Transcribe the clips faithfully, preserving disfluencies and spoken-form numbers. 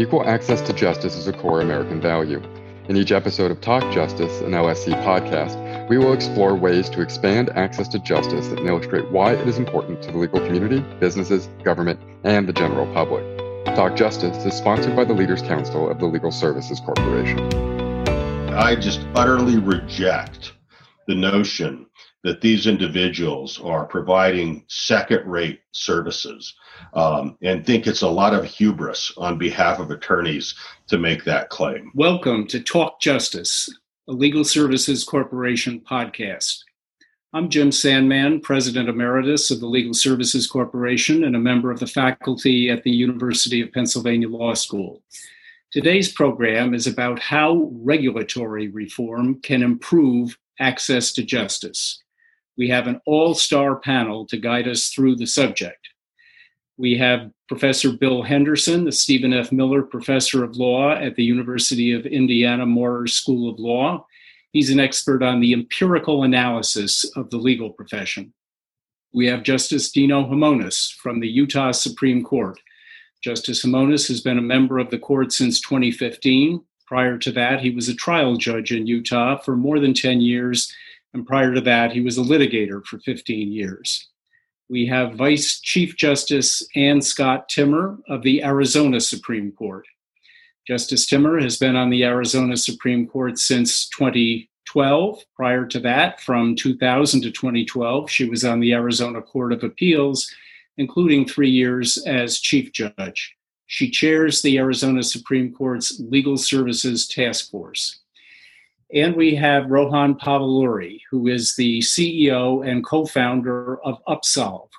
Equal access to justice is a core American value. In each episode of Talk Justice, an L S C podcast, we will explore ways to expand access to justice and illustrate why it is important to the legal community, businesses, government, and the general public. Talk Justice is sponsored by the Leaders Council of the Legal Services Corporation. I just utterly reject the notion that these individuals are providing second-rate services um, and think it's a lot of hubris on behalf of attorneys to make that claim. Welcome to Talk Justice, a Legal Services Corporation podcast. I'm Jim Sandman, President Emeritus of the Legal Services Corporation and a member of the faculty at the University of Pennsylvania Law School. Today's program is about how regulatory reform can improve access to justice. We have an all-star panel to guide us through the subject. We have Professor Bill Henderson, the Stephen F. Miller Professor of Law at the University of Indiana Maurer School of Law. He's an expert on the empirical analysis of the legal profession. We have Justice Dino Himonas from the Utah Supreme Court. Justice Himonas has been a member of the court since twenty fifteen. Prior to that, he was a trial judge in Utah for more than ten years, and prior to that, he was a litigator for fifteen years. We have Vice Chief Justice Ann Scott Timmer of the Arizona Supreme Court. Justice Timmer has been on the Arizona Supreme Court since twenty twelve. Prior to that, from two thousand to twenty twelve, she was on the Arizona Court of Appeals, including three years as Chief Judge. She chairs the Arizona Supreme Court's Legal Services Task Force. And we have Rohan Pavuluri, who is the C E O and co-founder of Upsolve,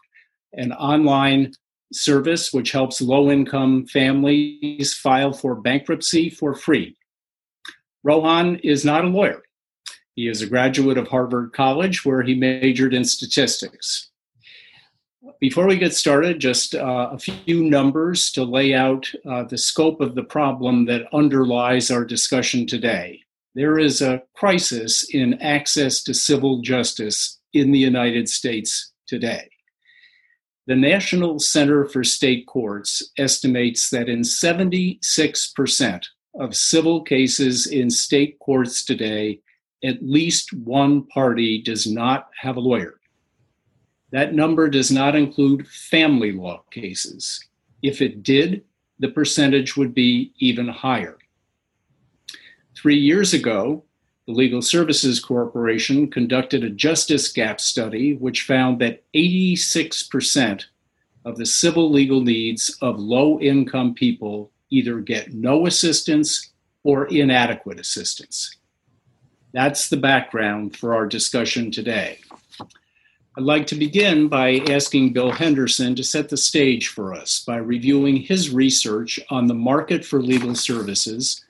an online service which helps low-income families file for bankruptcy for free. Rohan is not a lawyer. He is a graduate of Harvard College, where he majored in statistics. Before we get started, just uh, a few numbers to lay out uh, the scope of the problem that underlies our discussion today. There is a crisis in access to civil justice in the United States today. The National Center for State Courts estimates that in seventy-six percent of civil cases in state courts today, at least one party does not have a lawyer. That number does not include family law cases. If it did, the percentage would be even higher. Three years ago, the Legal Services Corporation conducted a justice gap study, which found that eighty-six percent of the civil legal needs of low-income people either get no assistance or inadequate assistance. That's the background for our discussion today. I'd like to begin by asking Bill Henderson to set the stage for us by reviewing his research on the market for legal services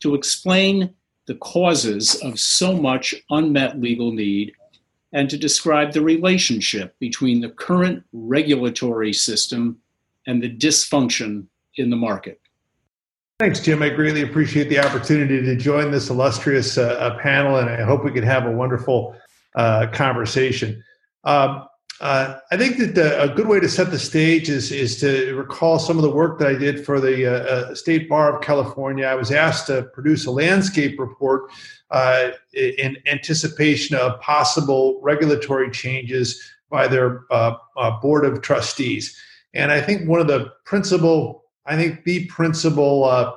to explain the causes of so much unmet legal need, and to describe the relationship between the current regulatory system and the dysfunction in the market. Thanks, Jim. I greatly appreciate the opportunity to join this illustrious uh, panel, and I hope we can have a wonderful uh, conversation. Um, uh, I think that the, a good way to set the stage is, is to recall some of the work that I did for the uh, uh, State Bar of California. I was asked to produce a landscape report uh, in anticipation of possible regulatory changes by their uh, uh, board of trustees. And I think one of the principal, I think the principal uh,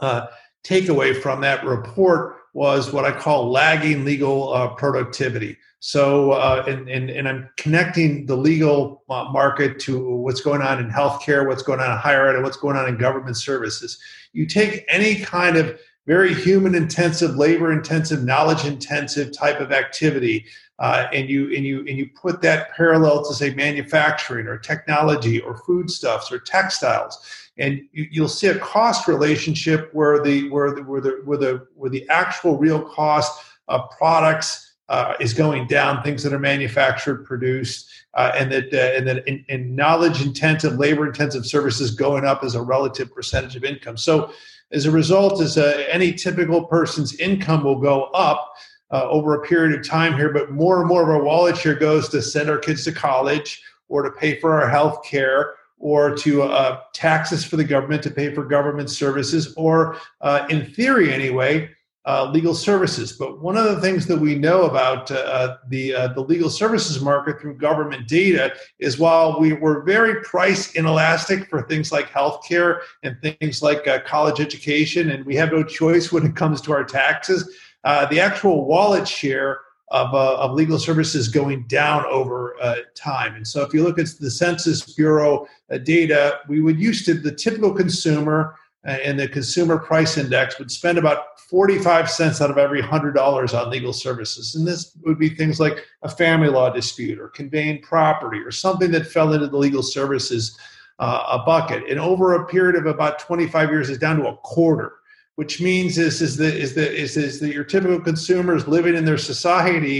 uh, takeaway from that report was what I call lagging legal uh, productivity. So, uh, and, and, and I'm connecting the legal uh, market to what's going on in healthcare, what's going on in higher ed, and what's going on in government services. You take any kind of very human-intensive, labor-intensive, knowledge-intensive type of activity, uh, and you and you and you put that parallel to, say, manufacturing or technology or foodstuffs or textiles, and you, you'll see a cost relationship where the where the where the where the, where the actual real cost of products Uh, is going down, things that are manufactured, produced, uh, and that uh, and that in, in knowledge-intensive, labor-intensive services going up as a relative percentage of income. So, as a result, as a, any typical person's income will go up uh, over a period of time here, but more and more of our wallet share goes to send our kids to college, or to pay for our health care, or to uh, taxes for the government, to pay for government services, or uh, in theory anyway, uh, legal services. But one of the things that we know about uh, the uh, the legal services market through government data is while we were very price inelastic for things like healthcare and things like uh, college education, and we have no choice when it comes to our taxes, uh, the actual wallet share Of, uh, of legal services going down over uh, time. And so if you look at the Census Bureau uh, data, we would used to, the typical consumer uh, and the Consumer Price Index would spend about forty-five cents out of every one hundred dollars on legal services. And this would be things like a family law dispute or conveying property or something that fell into the legal services uh, a bucket. And over a period of about twenty-five years, it's down to a quarter. Which means is is that is that is is that your typical consumers living in their society,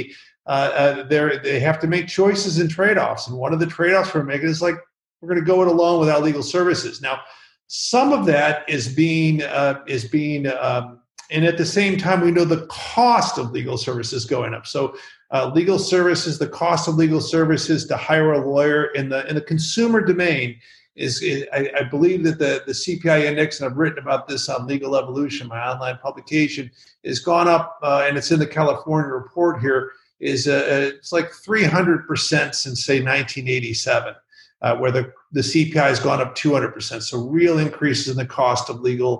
uh, uh, they they have to make choices and trade-offs. And one of the trade-offs we're making is like we're going to go it alone without legal services. Now, some of that is being uh, is being, um, and at the same time we know the cost of legal services going up. So, uh, legal services, the cost of legal services to hire a lawyer in the in the consumer domain. Is, is I, I believe that the, the C P I index, and I've written about this on Legal Evolution, my online publication, has gone up, uh, and it's in the California report here, is uh, it's like three hundred percent since, say, nineteen eighty-seven, uh, where the, the C P I has gone up two hundred percent. So real increases in the cost of legal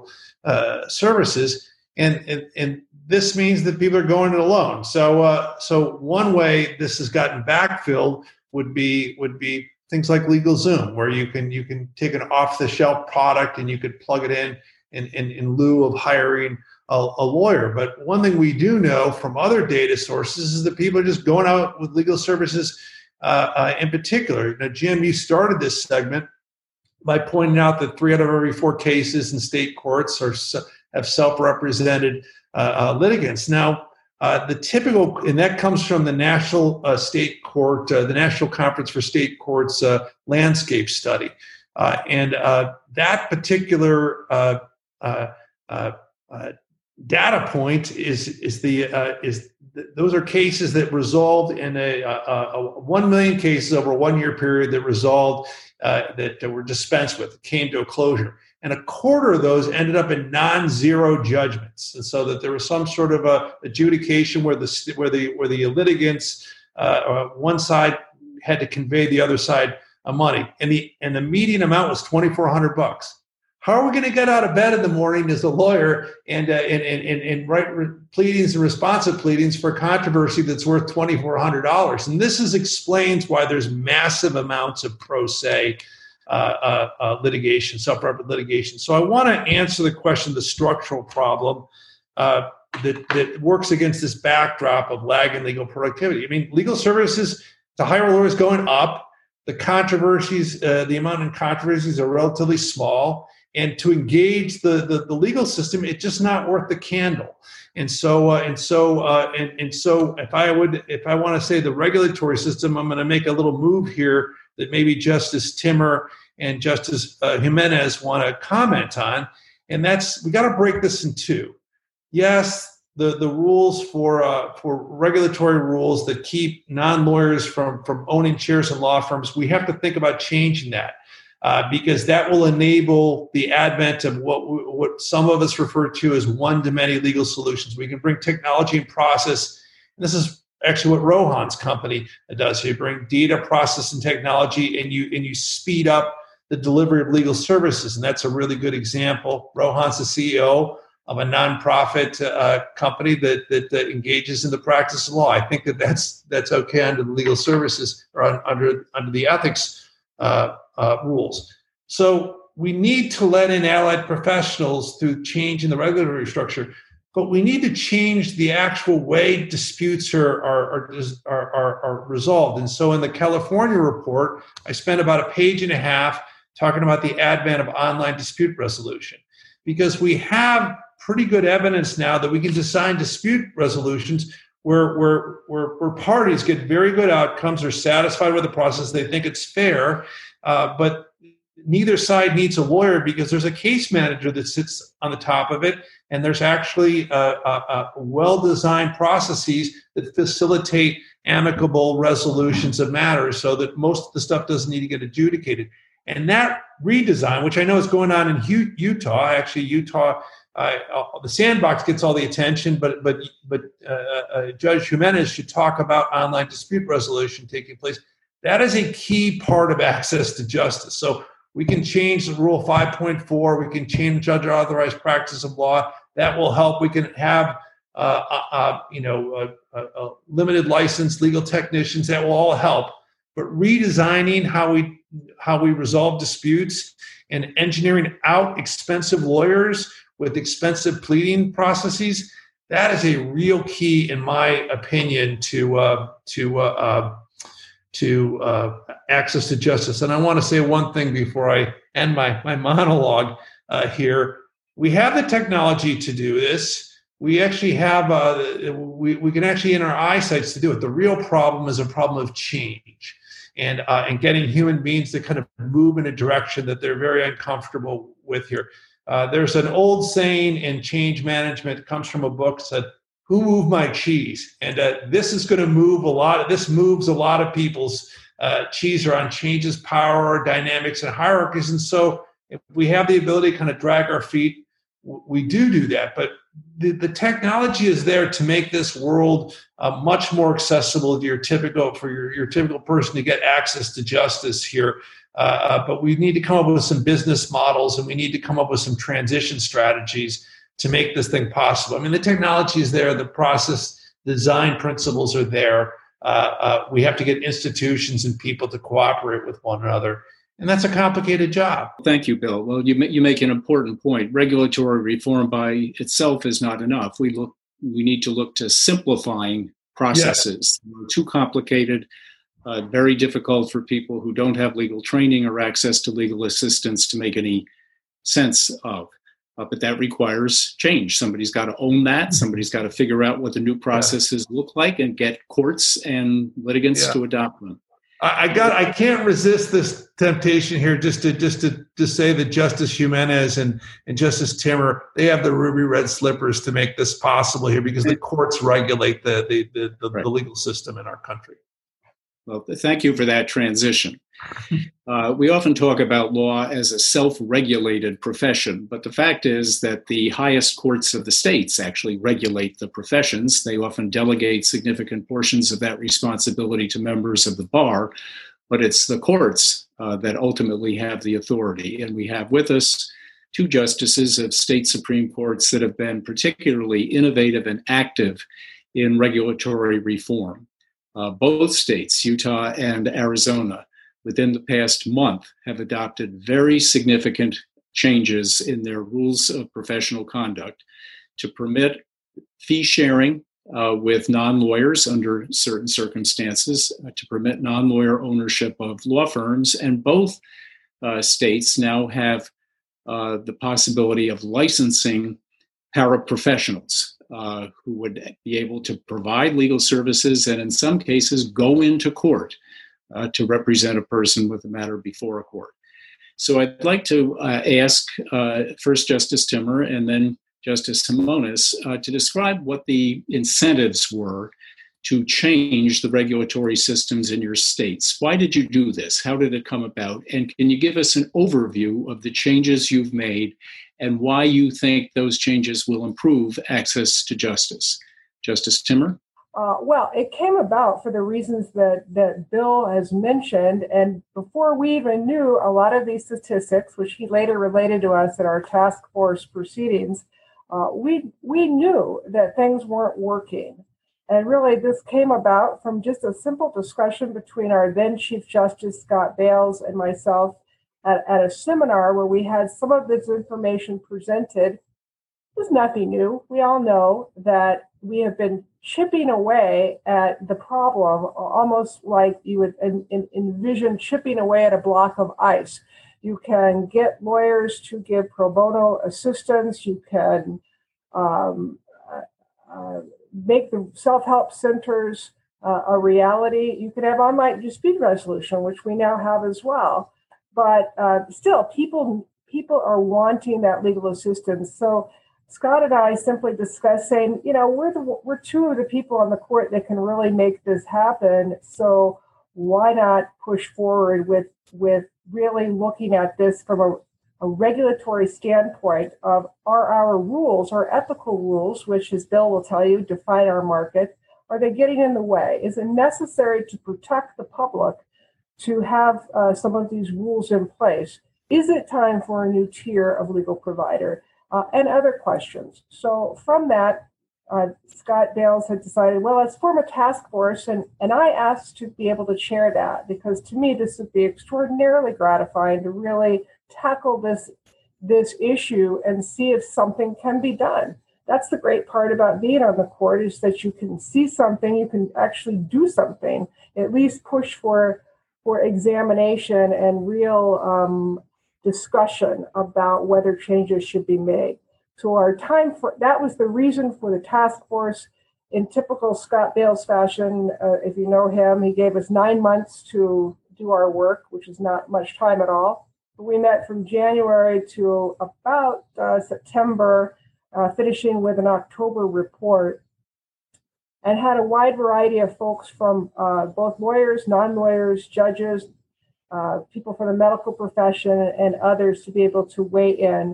uh, services. And, and and this means that people are going it alone. So uh, so one way this has gotten backfilled would be would be things like LegalZoom, where you can you can take an off-the-shelf product and you could plug it in in, in, in lieu of hiring a, a lawyer. But one thing we do know from other data sources is that people are just going out with legal services uh, uh, in particular. Now, Jim, you started this segment by pointing out that three out of every four cases in state courts are have self-represented uh, uh, litigants. Now, Uh, the typical, and that comes from the National uh, State Court, uh, the National Conference for State Courts uh, landscape study, uh, and uh, that particular uh, uh, uh, data point is is the uh, is th- those are cases that resolved in a, a, a one million cases over a one year period that resolved uh, that, that were dispensed with, came to a closure, and a quarter of those ended up in non-zero judgments, and so that there was some sort of a adjudication where the where the where the litigants, uh, one side had to convey the other side a money, and the and the median amount was twenty-four hundred bucks. How are we going to get out of bed in the morning as a lawyer and uh, and and and write re- pleadings and responsive pleadings for controversy that's worth twenty-four hundred dollars? And this is explains why there's massive amounts of pro se. Uh, uh, uh, litigation, self-represented litigation. So I want to answer the question, the structural problem uh, that, that works against this backdrop of lag in legal productivity. I mean, legal services to hire lawyers going up, the controversies, uh, the amount of controversies are relatively small, and to engage the, the, the legal system, it's just not worth the candle. And so, uh, and so, uh, and, and so, if I would, if I want to say the regulatory system, I'm going to make a little move here that maybe Justice Timmer and Justice uh, Jimenez want to comment on, and that's we got to break this in two. Yes, the the rules for uh, for regulatory rules that keep non-lawyers from from owning shares in law firms, we have to think about changing that uh, because that will enable the advent of what what some of us refer to as one-to-many legal solutions. We can bring technology and process, and this is actually what Rohan's company does. So you bring data, process, and technology, and you and you speed up the delivery of legal services. And that's a really good example. Rohan's the C E O of a nonprofit uh, company that, that that engages in the practice of law. I think that that's that's okay under the legal services or on, under under the ethics uh, uh, rules. So we need to let in allied professionals through change in the regulatory structure. But we need to change the actual way disputes are are, are are are resolved. And so in the California report, I spent about a page and a half talking about the advent of online dispute resolution, because we have pretty good evidence now that we can design dispute resolutions where, where, where, where parties get very good outcomes, are satisfied with the process, they think it's fair, uh, but neither side needs a lawyer because there's a case manager that sits on the top of it, and there's actually uh, uh, uh, well-designed processes that facilitate amicable resolutions of matters so that most of the stuff doesn't need to get adjudicated. And that redesign, which I know is going on in Utah, actually Utah, uh, the sandbox gets all the attention, but but but uh, uh, Judge Jimenez should talk about online dispute resolution taking place. That is a key part of access to justice. So we can change the Rule five point four. We can change judge authorized practice of law. That will help. We can have uh, uh, you know uh, uh, uh, limited license legal technicians. That will all help. But redesigning how we how we resolve disputes and engineering out expensive lawyers with expensive pleading processes, that is a real key, in my opinion, to uh, to uh, uh, to uh, access to justice. And I want to say one thing before I end my, my monologue uh, here. We have the technology to do this. We actually have, uh, we, we can actually in our eyesights to do it. The real problem is a problem of change. And, uh, and getting human beings to kind of move in a direction that they're very uncomfortable with here. Uh, there's an old saying in change management, comes from a book, said, "Who moved my cheese?" And uh, this is going to move a lot. This moves a lot of people's uh, cheese around changes, power, dynamics, and hierarchies. And so if we have the ability to kind of drag our feet, we do do that. But the, the technology is there to make this world uh, much more accessible to your typical for your, your typical person to get access to justice here. Uh, but we need to come up with some business models, and we need to come up with some transition strategies to make this thing possible. I mean, the technology is there. The process design principles are there. Uh, uh, we have to get institutions and people to cooperate with one another. And that's a complicated job. Thank you, Bill. Well, you you make an important point. Regulatory reform by itself is not enough. We look we need to look to simplifying processes. Yes. Too complicated, uh, very difficult for people who don't have legal training or access to legal assistance to make any sense of. Uh, but that requires change. Somebody's got to own that. Somebody's got to figure out what the new processes yeah. look like and get courts and litigants yeah. to adopt them. I got. I can't resist this temptation here, just to just to, to say that Justice Jimenez and, and Justice Timmer, they have the ruby red slippers to make this possible here, because the courts regulate the the the, the, right. the legal system in our country. Well, thank you for that transition. Uh, we often talk about law as a self-regulated profession, but the fact is that the highest courts of the states actually regulate the professions. They often delegate significant portions of that responsibility to members of the bar, but it's the courts uh, that ultimately have the authority. And we have with us two justices of state Supreme Courts that have been particularly innovative and active in regulatory reform. Uh, both states, Utah and Arizona, within the past month have adopted very significant changes in their rules of professional conduct to permit fee sharing uh, with non-lawyers under certain circumstances, uh, to permit non-lawyer ownership of law firms. And both uh, states now have uh, the possibility of licensing paraprofessionals uh, who would be able to provide legal services and in some cases go into court Uh, to represent a person with a matter before a court. So I'd like to uh, ask uh, first Justice Timmer and then Justice Himonas uh, to describe what the incentives were to change the regulatory systems in your states. Why did you do this? How did it come about? And can you give us an overview of the changes you've made and why you think those changes will improve access to justice? Justice Timmer? Uh, well, it came about for the reasons that, that Bill has mentioned. And before we even knew a lot of these statistics, which he later related to us at our task force proceedings, uh, we we knew that things weren't working. And really, this came about from just a simple discussion between our then Chief Justice Scott Bales and myself at, at a seminar where we had some of this information presented. It was nothing new. We all know that we have been chipping away at the problem, almost like you would en- en- envision chipping away at a block of ice. You can get lawyers to give pro bono assistance. You can um, uh, make the self-help centers uh, a reality. You can have online dispute resolution, which we now have as well. But uh, still, people people are wanting that legal assistance. So Scott and I simply discussed saying, you know, we're the, we're two of the people on the court that can really make this happen. So why not push forward with with really looking at this from a, a regulatory standpoint of are our rules, our ethical rules, which as Bill will tell you, define our market, are they getting in the way? Is it necessary to protect the public to have uh, some of these rules in place? Is it time for a new tier of legal provider? Uh, and other questions. So from that, uh, Scott Bales had decided, well, let's form a task force. And, and I asked to be able to chair that, because to me, this would be extraordinarily gratifying to really tackle this, this issue and see if something can be done. That's the great part about being on the court, is that you can see something, you can actually do something, at least push for, for examination and real um, discussion about whether changes should be made. So our time for that was the reason for the task force. In typical Scott Bales fashion, uh, if you know him, he gave us nine months to do our work, which is not much time at all. But we met from January to about uh, September, uh, finishing with an October report, and had a wide variety of folks from uh, both lawyers, non-lawyers, judges, Uh, people from the medical profession and others to be able to weigh in.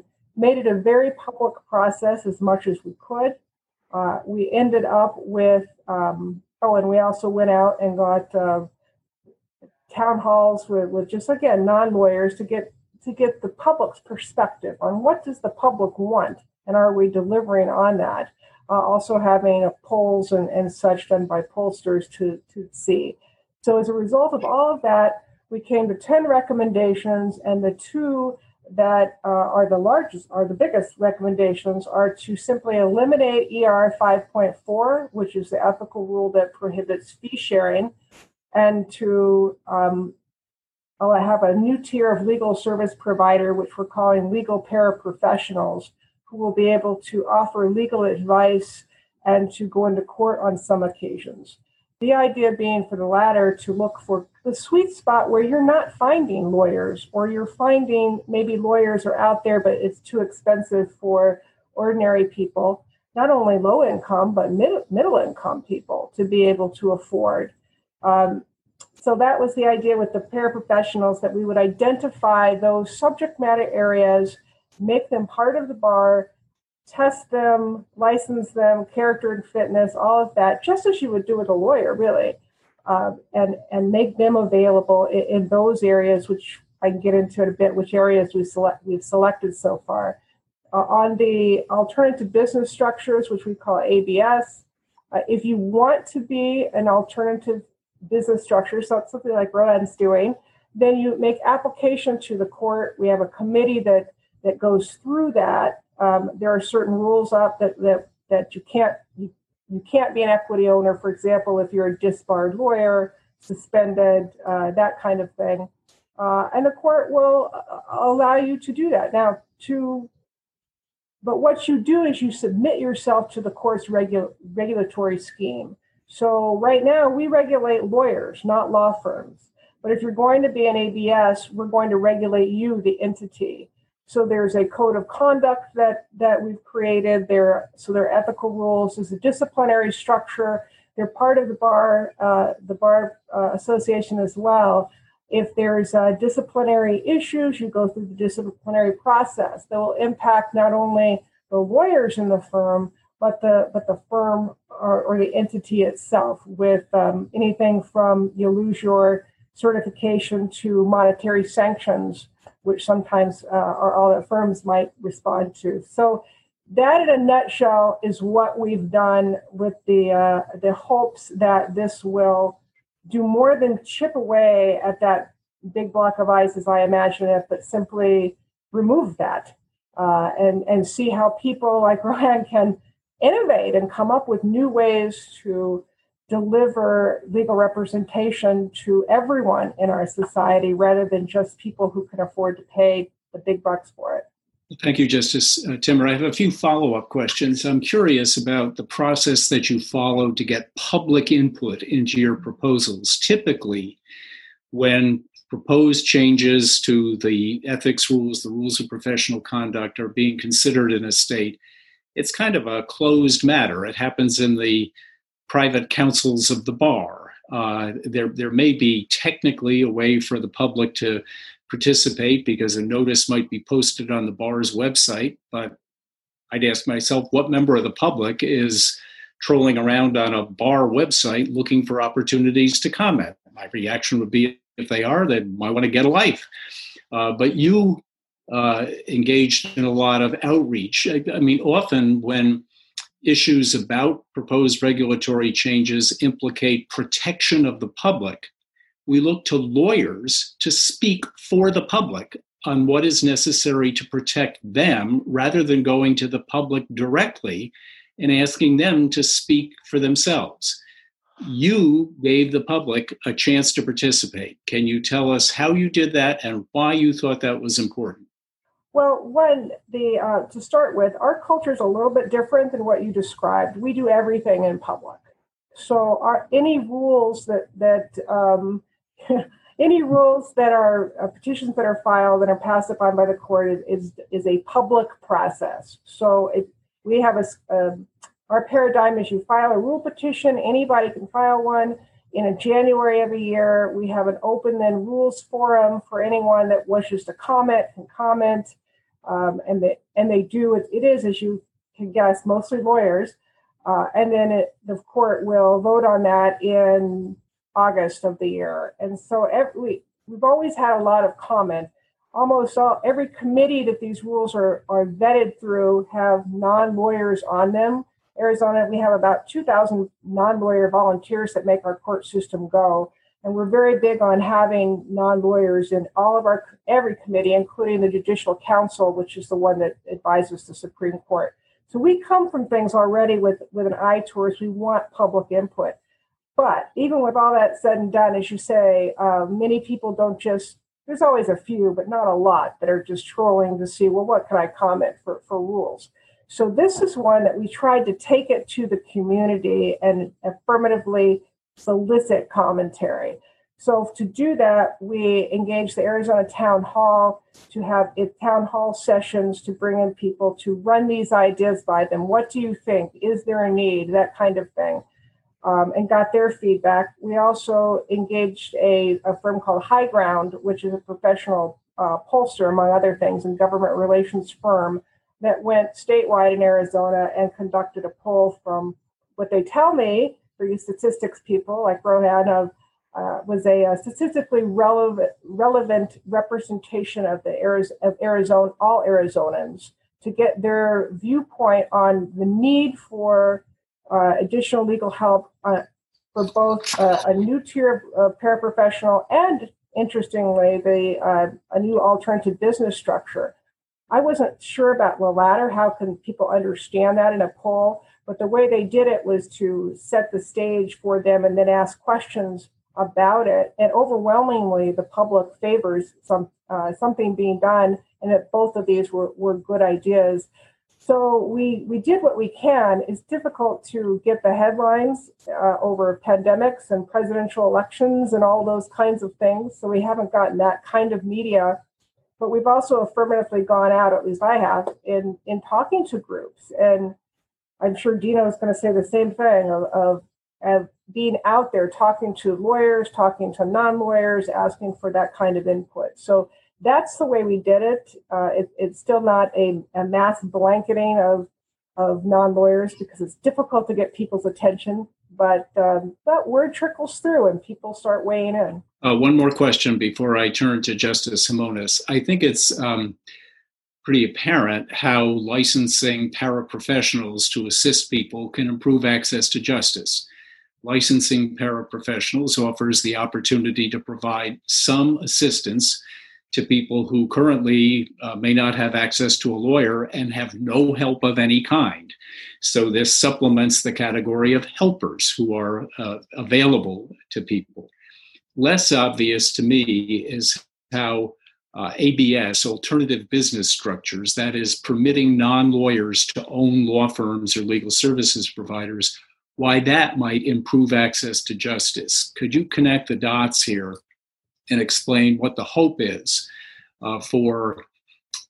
Made it a very public process as much as we could. Uh, we ended up with, um, oh, and we also went out and got uh, town halls with, with just, again, non-lawyers to get to get the public's perspective on what does the public want, and are we delivering on that? Uh, also having uh, polls and, and such done by pollsters to, to see. So as a result of all of that, we came to ten recommendations, and the two that uh, are the largest, are the biggest recommendations, are to simply eliminate E R five point four, which is the ethical rule that prohibits fee sharing, and to um, have a new tier of legal service provider, which we're calling legal paraprofessionals, who will be able to offer legal advice and to go into court on some occasions. The idea being for the latter to look for the sweet spot where you're not finding lawyers, or you're finding maybe lawyers are out there, but it's too expensive for ordinary people, not only low income, but mid- middle income people to be able to afford. Um, so that was the idea with the paraprofessionals, that we would identify those subject matter areas, make them part of the bar, test them, license them, character and fitness, all of that, just as you would do with a lawyer, really, uh, and, and make them available in, in those areas, which I can get into in a bit, which areas we select, we've selected so far. Uh, on the alternative business structures, which we call A B S, uh, if you want to be an alternative business structure, so it's something like Rohan's doing, then you make application to the court. We have a committee that, that goes through that. Um, there are certain rules up that that, that you can't you, you can't be an equity owner, for example, if you're a disbarred lawyer, suspended, uh, that kind of thing. Uh, and the court will allow you to do that. Now, to but what you do is you submit yourself to the court's regu- regulatory scheme. So right now we regulate lawyers, not law firms. But if you're going to be an A B S, we're going to regulate you, the entity. So there's a code of conduct that, that we've created. There, so there are ethical rules. There's a disciplinary structure. They're part of the bar, uh, the bar uh, association as well. If there's uh, disciplinary issues, you go through the disciplinary process that will impact not only the lawyers in the firm, but the but the firm or, or the entity itself. With um, anything from you lose your certification to monetary sanctions, which sometimes uh, are all that firms might respond to. So that, in a nutshell, is what we've done with the uh, the hopes that this will do more than chip away at that big block of ice, as I imagine it, but simply remove that uh, and, and see how people like Rohan can innovate and come up with new ways to deliver legal representation to everyone in our society, rather than just people who can afford to pay the big bucks for it. Thank you, Justice Timmer. I have a few follow-up questions. I'm curious about the process that you follow to get public input into your proposals. Typically, when proposed changes to the ethics rules, the rules of professional conduct are being considered in a state, it's kind of a closed matter. It happens in the private councils of the bar. Uh, there, there may be technically a way for the public to participate because a notice might be posted on the bar's website, but I'd ask myself, what member of the public is trolling around on a bar website looking for opportunities to comment? My reaction would be, if they are, they might want to get a life. Uh, but you uh, engaged in a lot of outreach. I, I mean, often when issues about proposed regulatory changes implicate protection of the public, we look to lawyers to speak for the public on what is necessary to protect them, rather than going to the public directly and asking them to speak for themselves. You gave the public a chance to participate. Can you tell us how you did that and why you thought that was important? Well, one, the uh, to start with, our culture is a little bit different than what you described. We do everything in public. So our, any rules that, that um, any rules that are uh, petitions that are filed and are passed upon by the court is, is a public process. So it, we have a, a, our paradigm is you file a rule petition, anybody can file one. In January every year, we have an open then rules forum for anyone that wishes to comment can comment. Um, and, they, and they do, it, it is, as you can guess, mostly lawyers. Uh, and then it, the court will vote on that in August of the year. And so every, we've always had a lot of comment. Almost all, every committee that these rules are, are vetted through have non-lawyers on them. Arizona, we have about two thousand non-lawyer volunteers that make our court system go. And we're very big on having non-lawyers in all of our, every committee, including the Judicial Council, which is the one that advises the Supreme Court. So we come from things already with, with an eye towards we want public input. But even with all that said and done, as you say, uh, many people don't just, there's always a few, but not a lot, that are just trolling to see, well, what can I comment for, for rules? So this is one that we tried to take it to the community and affirmatively solicit commentary. So to do that, we engaged the Arizona Town Hall to have it, town hall sessions to bring in people to run these ideas by them. What do you think? Is there a need? That kind of thing. Um, and got their feedback. We also engaged a, a firm called High Ground, which is a professional uh, pollster, among other things, and government relations firm that went statewide in Arizona and conducted a poll from what they tell me, for you statistics people like Rohan, of Uh, was a, a statistically relevant, relevant representation of the Arizona, of Arizona, all Arizonans, to get their viewpoint on the need for uh, additional legal help uh, for both uh, a new tier of uh, paraprofessional and, interestingly, the uh, a new alternative business structure. I wasn't sure about the latter. How can people understand that in a poll? But the way they did it was to set the stage for them and then ask questions about it, and overwhelmingly the public favors some uh, something being done, and that both of these were, were good ideas. So we we did what we can. It's difficult to get the headlines uh, over pandemics and presidential elections and all those kinds of things, so we haven't gotten that kind of media, but we've also affirmatively gone out, at least I have, in, in talking to groups, and I'm sure Dino is going to say the same thing of, of of being out there talking to lawyers, talking to non-lawyers, asking for that kind of input. So that's the way we did it. Uh, it it's still not a, a mass blanketing of, of non-lawyers because it's difficult to get people's attention, but um, that word trickles through and people start weighing in. Uh, one more question before I turn to Justice Himonas. I think it's um, pretty apparent how licensing paraprofessionals to assist people can improve access to justice. Licensing paraprofessionals offers the opportunity to provide some assistance to people who currently uh, may not have access to a lawyer and have no help of any kind. So this supplements the category of helpers who are uh, available to people. Less obvious to me is how uh, A B S, alternative business structures, that is permitting non-lawyers to own law firms or legal services providers, why that might improve access to justice. Could you connect the dots here and explain what the hope is uh, for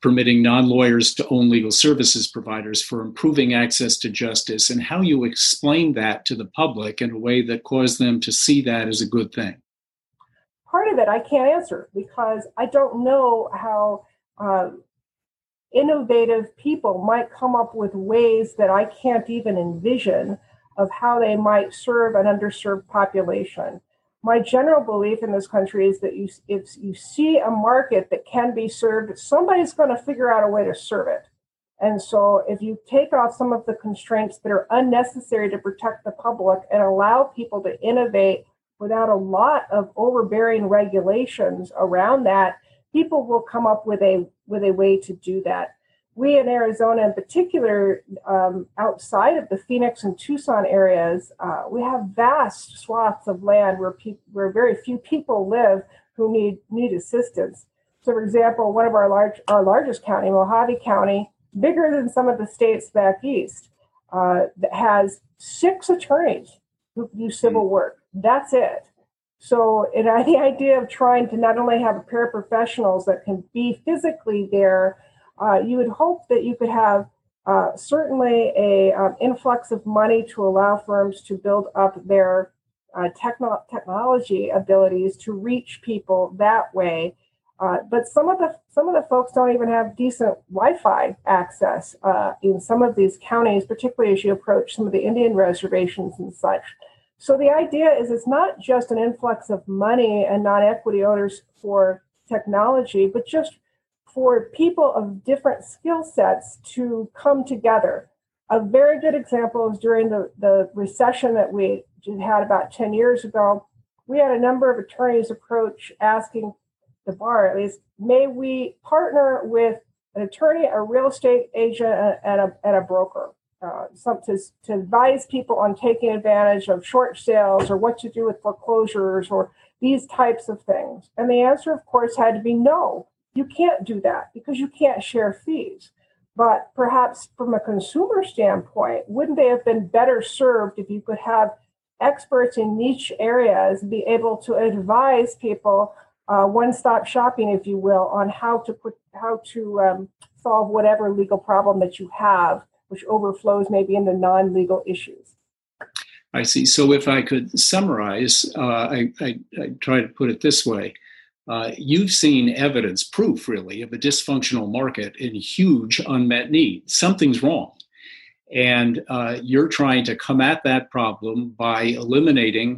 permitting non-lawyers to own legal services providers for improving access to justice, and how you explain that to the public in a way that caused them to see that as a good thing? part of it I can't answer because I don't know how um, innovative people might come up with ways that I can't even envision of how they might serve an underserved population. My general belief in this country is that you, if you see a market that can be served, somebody's going to figure out a way to serve it. And so if you take off some of the constraints that are unnecessary to protect the public and allow people to innovate without a lot of overbearing regulations around that, people will come up with a with a way to do that. We in Arizona in particular, um, outside of the Phoenix and Tucson areas, uh, we have vast swaths of land where pe- where very few people live who need, need assistance. So for example, one of our large our largest county, Mojave County, bigger than some of the states back east, uh, that has six attorneys who do civil work. That's it. So and I, the idea of trying to not only have paraprofessionals that can be physically there, uh, you would hope that you could have uh, certainly a um, influx of money to allow firms to build up their uh, techno- technology abilities to reach people that way. Uh, but some of the some of the folks don't even have decent Wi-Fi access uh, in some of these counties, particularly as you approach some of the Indian reservations and such. So the idea is it's not just an influx of money and non-equity owners for technology, but just for people of different skill sets to come together. A very good example is during the, the recession that we had about ten years ago, we had a number of attorneys approach asking the bar, at least, may we partner with an attorney, a real estate agent, and a, and a broker uh, some to, to advise people on taking advantage of short sales or what to do with foreclosures or these types of things. And the answer, of course, had to be no, you can't do that because you can't share fees. But perhaps from a consumer standpoint, wouldn't they have been better served if you could have experts in niche areas be able to advise people Uh, one-stop shopping, if you will, on how to put, how to um, solve whatever legal problem that you have, which overflows maybe into non-legal issues. I see. So if I could summarize, uh, I, I, I try to put it this way. Uh, you've seen evidence, proof really, of a dysfunctional market and huge unmet need. Something's wrong. And uh, you're trying to come at that problem by eliminating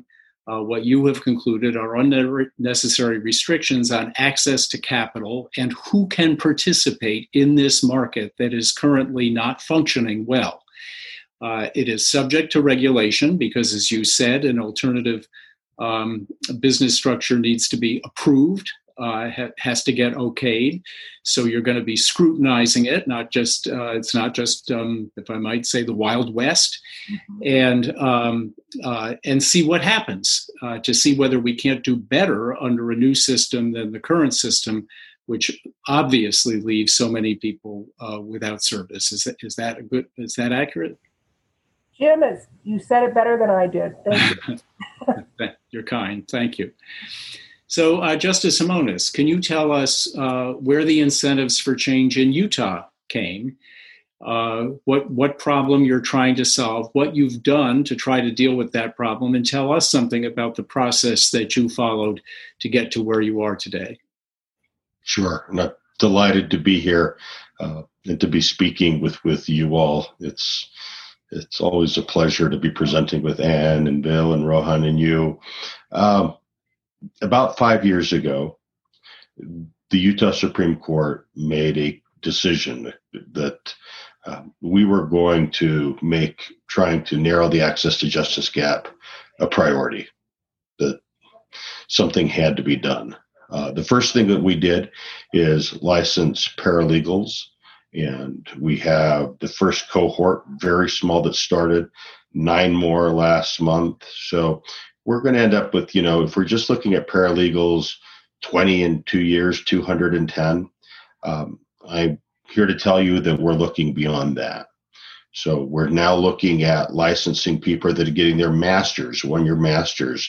Uh, what you have concluded are unnecessary restrictions on access to capital and who can participate in this market that is currently not functioning well. Uh, it is subject to regulation because, as you said, an alternative um, business structure needs to be approved, uh, ha- has to get okayed. So you're going to be scrutinizing it, not just, uh, it's not just, um, if I might say, the Wild West, mm-hmm. and um, uh, and see what happens, uh, to see whether we can't do better under a new system than the current system, which obviously leaves so many people uh, without service. Is that, is that a good, is that accurate? Jim, it's, you said it better than I did. Thank you. You're kind. Thank you. So, uh, Justice Himonas, can you tell us uh, where the incentives for change in Utah came, uh, what what problem you're trying to solve, what you've done to try to deal with that problem, and tell us something about the process that you followed to get to where you are today? Sure. And I'm delighted to be here uh, and to be speaking with, with you all. It's it's always a pleasure to be presenting with Ann and Bill and Rohan and you. Um, About five years ago, the Utah Supreme Court made a decision that um, we were going to make trying to narrow the access to justice gap a priority, that something had to be done. Uh, the first thing that we did is license paralegals, and we have the first cohort, very small, that started, nine more last month. So we're going to end up with, you know, if we're just looking at paralegals, twenty in two years, two hundred ten. Um, I'm here to tell you that we're looking beyond that. So we're now looking at licensing people that are getting their masters, one-year masters,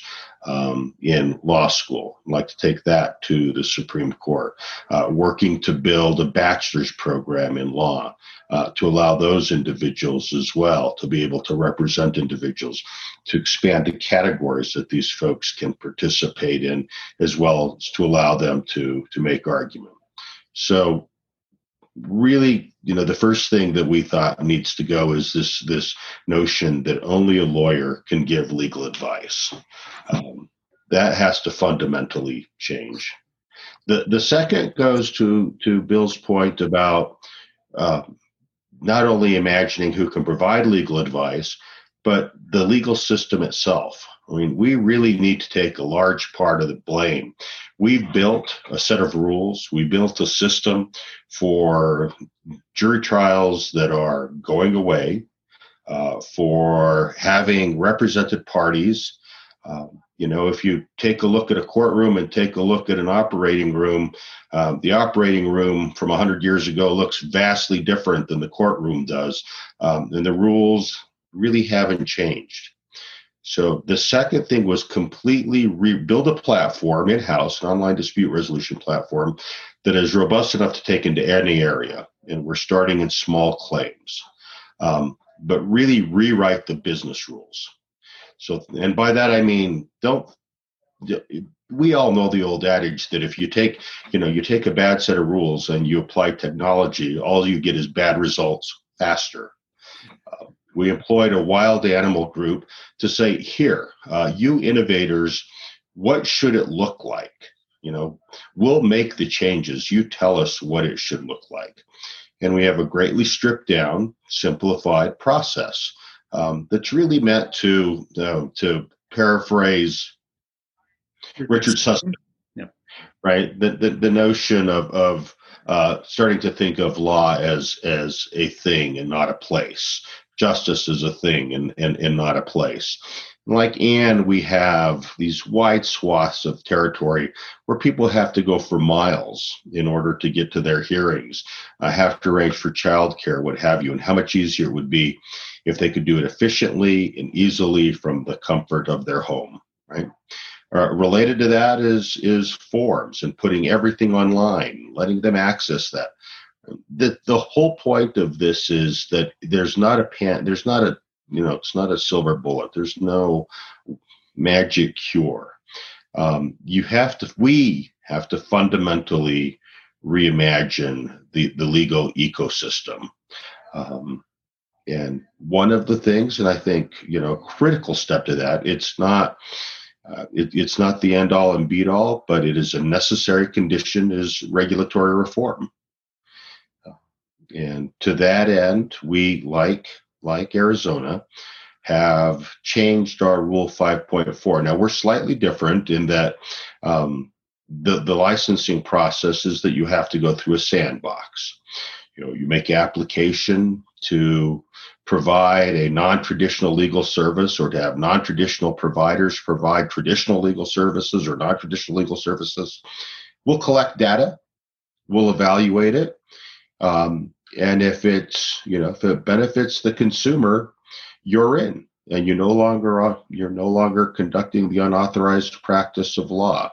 um, in law school. I'd like to take that to the Supreme Court, uh, working to build a bachelor's program in law uh, to allow those individuals as well to be able to represent individuals, to expand the categories that these folks can participate in, as well as to allow them to, to make argument. So really, you know, the first thing that we thought needs to go is this this notion that only a lawyer can give legal advice. Um, that has to fundamentally change. The the second goes to to Bill's point about uh, not only imagining who can provide legal advice, but the legal system itself. I mean, we really need to take a large part of the blame. We've built a set of rules. We built a system for jury trials that are going away, uh, for having represented parties. Uh, you know, if you take a look at a courtroom and take a look at an operating room, uh, the operating room from one hundred years ago looks vastly different than the courtroom does. Um, and the rules really haven't changed. So the second thing was completely rebuild a platform in-house, an online dispute resolution platform that is robust enough to take into any area. And we're starting in small claims, um, but really rewrite the business rules. So, and by that, I mean, don't, we all know the old adage that if you take, you know, you take a bad set of rules and you apply technology, all you get is bad results faster. Uh, We employed a wild animal group to say, here, uh, you innovators, what should it look like? You know, we'll make the changes. You tell us what it should look like. And we have a greatly stripped down, simplified process um, that's really meant to, uh, to paraphrase Richard Sussman, yeah. Right? The, the, the notion of, of uh, starting to think of law as, as a thing and not a place. Justice is a thing and, and, and not a place. Like Ann, we have these wide swaths of territory where people have to go for miles in order to get to their hearings, uh, have to arrange for childcare, what have you, and how much easier it would be if they could do it efficiently and easily from the comfort of their home, right? Uh, related to that is, is forms and putting everything online, letting them access that. The, the whole point of this is that there's not a pan, there's not a, you know, it's not a silver bullet. There's no magic cure. Um, you have to, we have to fundamentally reimagine the, the legal ecosystem. Um, and one of the things, and I think, you know, a critical step to that, it's not, Uh, it, it's not the end all and beat all, but it is a necessary condition is regulatory reform. And to that end, we, like, like Arizona, have changed our Rule five point four. Now, we're slightly different in that um, the, the licensing process is that you have to go through a sandbox. You know, you make application to provide a non-traditional legal service or to have non-traditional providers provide traditional legal services or non-traditional legal services. We'll collect data. We'll evaluate it. Um, and if it's, you know, if it benefits the consumer, you're in, and you no longer you're no longer conducting the unauthorized practice of law.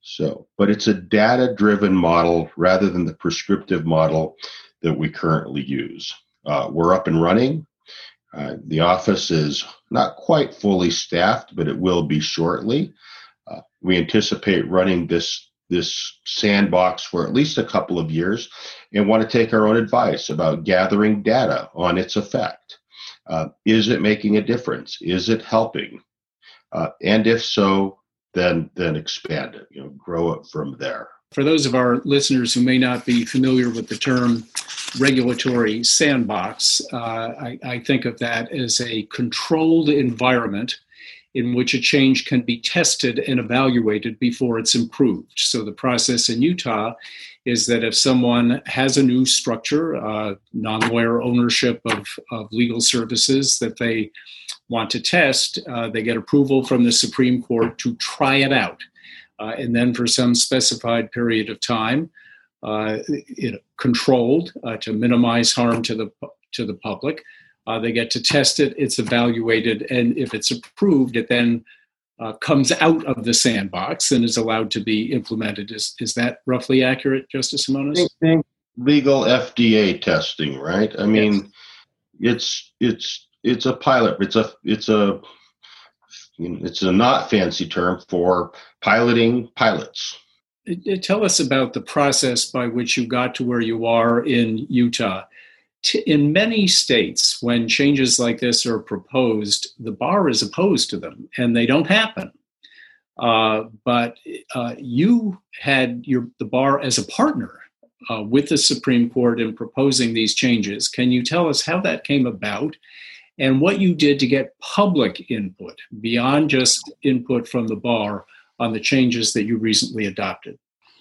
So, but it's a data-driven model rather than the prescriptive model that we currently use. Uh, we're up and running. Uh, the office is not quite fully staffed, but it will be shortly. Uh, we anticipate running this. this sandbox for at least a couple of years and want to take our own advice about gathering data on its effect. Uh, is it making a difference? Is it helping? Uh, and if so, then, then expand it, you know, grow it from there. For those of our listeners who may not be familiar with the term regulatory sandbox, uh, I, I think of that as a controlled environment in which a change can be tested and evaluated before it's improved. So the process in Utah is that if someone has a new structure, uh, non-lawyer ownership of, of legal services that they want to test, uh, they get approval from the Supreme Court to try it out. Uh, and then for some specified period of time, uh, it, controlled uh, to minimize harm to the, to the public, Uh, they get to test it, it's evaluated, and if it's approved, it then uh, comes out of the sandbox and is allowed to be implemented. Is is that roughly accurate, Justice Himonas? I think legal F D A testing, right? I mean, yes. it's it's it's a pilot. It's a it's a it's a not fancy term for piloting pilots. Tell us about the process by which you got to where you are in Utah. In many states, when changes like this are proposed, the bar is opposed to them, and they don't happen. Uh, but uh, you had your, the bar as a partner uh, with the Supreme Court in proposing these changes. Can you tell us how that came about and what you did to get public input beyond just input from the bar on the changes that you recently adopted?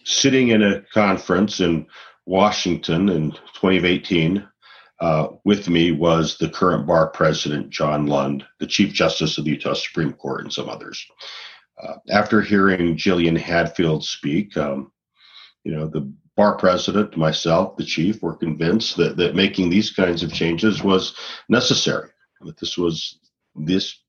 Sitting in a conference in Washington in twenty eighteen, uh, with me was the current bar president, John Lund, the Chief Justice of the Utah Supreme Court, and some others. Uh, after hearing Jillian Hadfield speak, um, you know, the bar president, myself, the chief, were convinced that, that making these kinds of changes was necessary, that this was this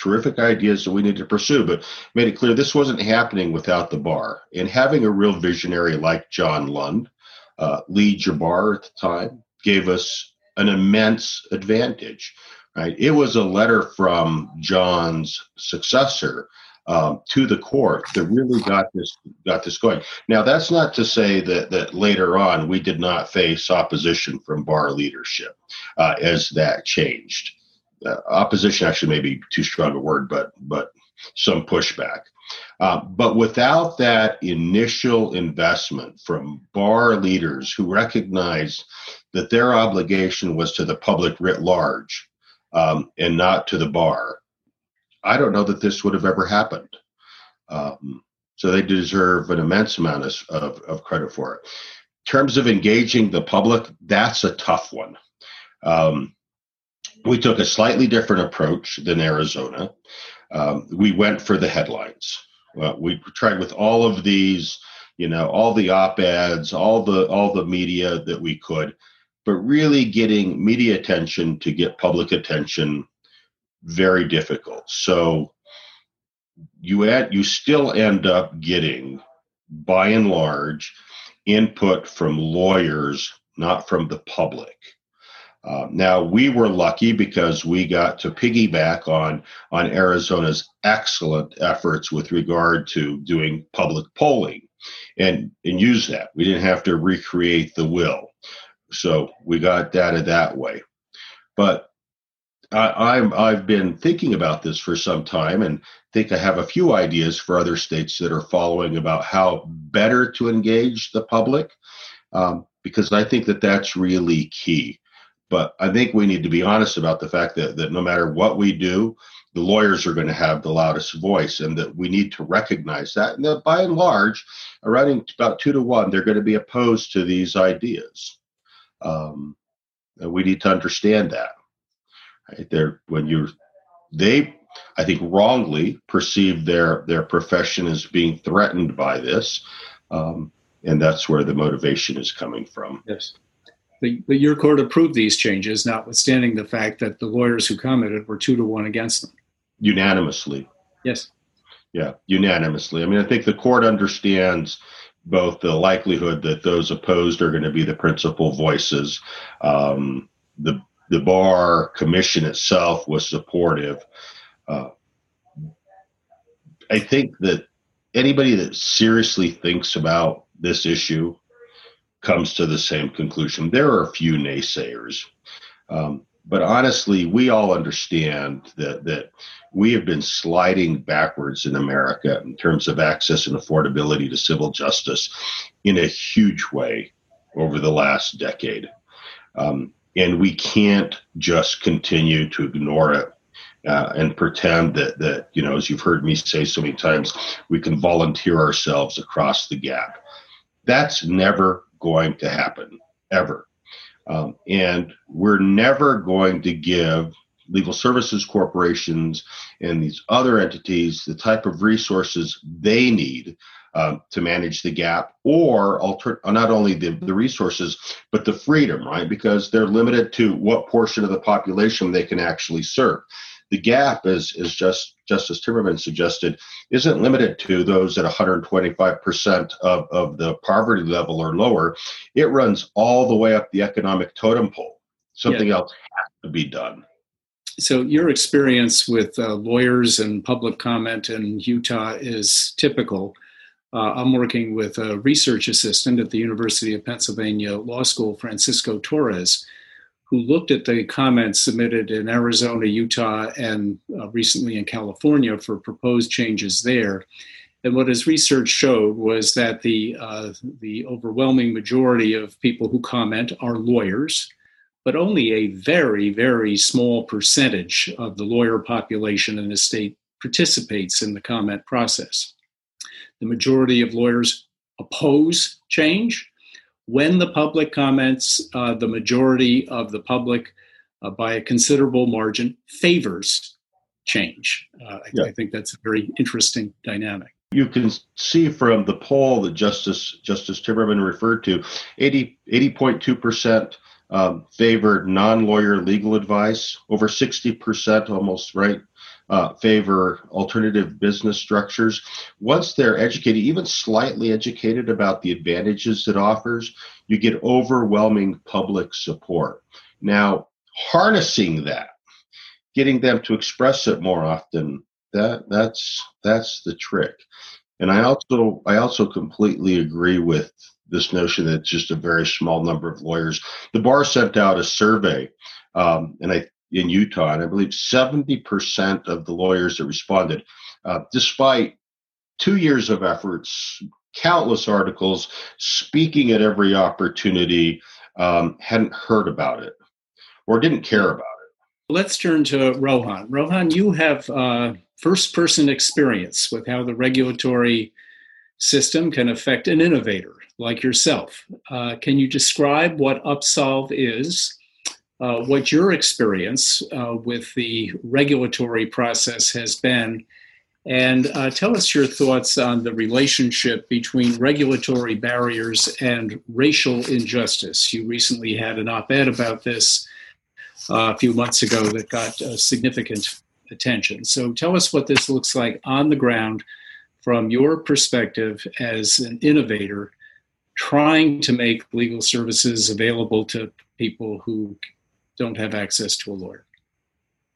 terrific ideas that we need to pursue, but made it clear this wasn't happening without the bar. And having a real visionary like John Lund uh, lead your bar at the time gave us an immense advantage. Right? It was a letter from John's successor um, to the court that really got this got this going. Now, that's not to say that that later on we did not face opposition from bar leadership uh, as that changed. Uh, opposition actually may be too strong a word, but but some pushback. Uh, but without that initial investment from bar leaders who recognized that their obligation was to the public writ large um, and not to the bar, I don't know that this would have ever happened. Um, so they deserve an immense amount of, of, of credit for it. In terms of engaging the public, that's a tough one. Um, We took a slightly different approach than Arizona. Um, we went for the headlines. Uh, we tried with all of these, you know, all the op-eds, all the all the media that we could, but really getting media attention to get public attention, very difficult. So you add, you still end up getting, by and large, input from lawyers, not from the public. Uh, now, we were lucky because we got to piggyback on, on Arizona's excellent efforts with regard to doing public polling and, and use that. We didn't have to recreate the will. So we got data that way. But I, I'm, I've been thinking about this for some time and think I have a few ideas for other states that are following about how better to engage the public, um, because I think that that's really key. But I think we need to be honest about the fact that, that no matter what we do, the lawyers are going to have the loudest voice, and that we need to recognize that. And that by and large, around about two to one, they're going to be opposed to these ideas. Um, and we need to understand that. Right? They're, when you're, they, I think, wrongly perceive their, their profession as being threatened by this. Um, and that's where the motivation is coming from. Yes. But your court approved these changes, notwithstanding the fact that the lawyers who commented were two to one against them. Unanimously. Yes. Yeah, unanimously. I mean, I think the court understands both the likelihood that those opposed are going to be the principal voices. Um, the the bar commission itself was supportive. Uh, I think that anybody that seriously thinks about this issue comes to the same conclusion. There are a few naysayers, um, but honestly, we all understand that that we have been sliding backwards in America in terms of access and affordability to civil justice in a huge way over the last decade. Um, and we can't just continue to ignore it uh, and pretend that, that, you know, as you've heard me say so many times, we can volunteer ourselves across the gap. That's never going to happen, ever. Um, and we're never going to give legal services corporations and these other entities the type of resources they need uh, to manage the gap, or alter- not only the, the resources, but the freedom, right? Because they're limited to what portion of the population they can actually serve. the gap, as is, is just Justice Timmerman suggested, isn't limited to those at one hundred twenty-five percent of, of the poverty level or lower. It runs all the way up the economic totem pole. Something yeah. else has to be done. So your experience with uh, lawyers and public comment in Utah is typical. Uh, I'm working with a research assistant at the University of Pennsylvania Law School, Francisco Torres, who looked at the comments submitted in Arizona, Utah, and uh, recently in California for proposed changes there. And what his research showed was that the, uh, the overwhelming majority of people who comment are lawyers, but only a very, very small percentage of the lawyer population in the state participates in the comment process. The majority of lawyers oppose change. When the public comments, uh, the majority of the public, uh, by a considerable margin, favors change. Uh, I, yeah. I think that's a very interesting dynamic. You can see from the poll that Justice Justice Timmerman referred to, eighty point two percent um, favored non-lawyer legal advice. Over sixty percent, almost right, uh, favor alternative business structures. Once they're educated, even slightly educated about the advantages it offers, you get overwhelming public support. Now, harnessing that, getting them to express it more often, that that's that's the trick. And I also I also completely agree with this notion that it's just a very small number of lawyers. The bar sent out a survey, um, and I in Utah, and I believe seventy percent of the lawyers that responded, uh, despite two years of efforts, countless articles, speaking at every opportunity, um, hadn't heard about it or didn't care about it. Let's turn to Rohan. Rohan, you have uh, first-person experience with how the regulatory system can affect an innovator like yourself. Uh, can you describe what Upsolve is? Uh, what your experience uh, with the regulatory process has been, and uh, tell us your thoughts on the relationship between regulatory barriers and racial injustice. You recently had an op-ed about this uh, a few months ago that got uh, significant attention. So tell us what this looks like on the ground from your perspective as an innovator trying to make legal services available to people who don't have access to a lawyer.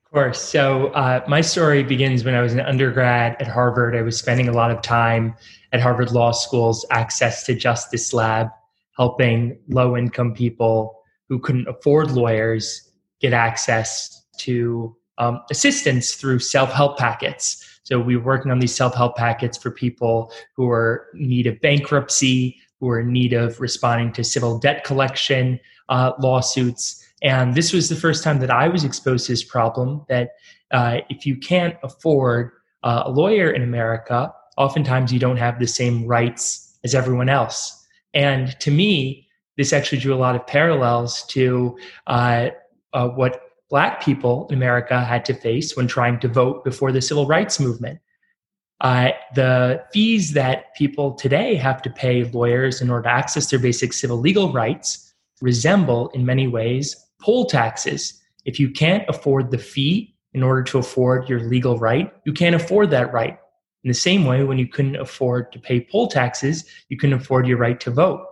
Of course. So uh, my story begins when I was an undergrad at Harvard. I was spending a lot of time at Harvard Law School's Access to Justice Lab, helping low-income people who couldn't afford lawyers get access to um, assistance through self-help packets. So we were working on these self-help packets for people who were in need of bankruptcy, who were in need of responding to civil debt collection uh, lawsuits. And this was the first time that I was exposed to this problem, that uh, if you can't afford uh, a lawyer in America, oftentimes you don't have the same rights as everyone else. And to me, this actually drew a lot of parallels to uh, uh, what Black people in America had to face when trying to vote before the civil rights movement. Uh, the fees that people today have to pay lawyers in order to access their basic civil legal rights resemble, in many ways, poll taxes. If you can't afford the fee in order to afford your legal right, you can't afford that right. In the same way, when you couldn't afford to pay poll taxes, you couldn't afford your right to vote.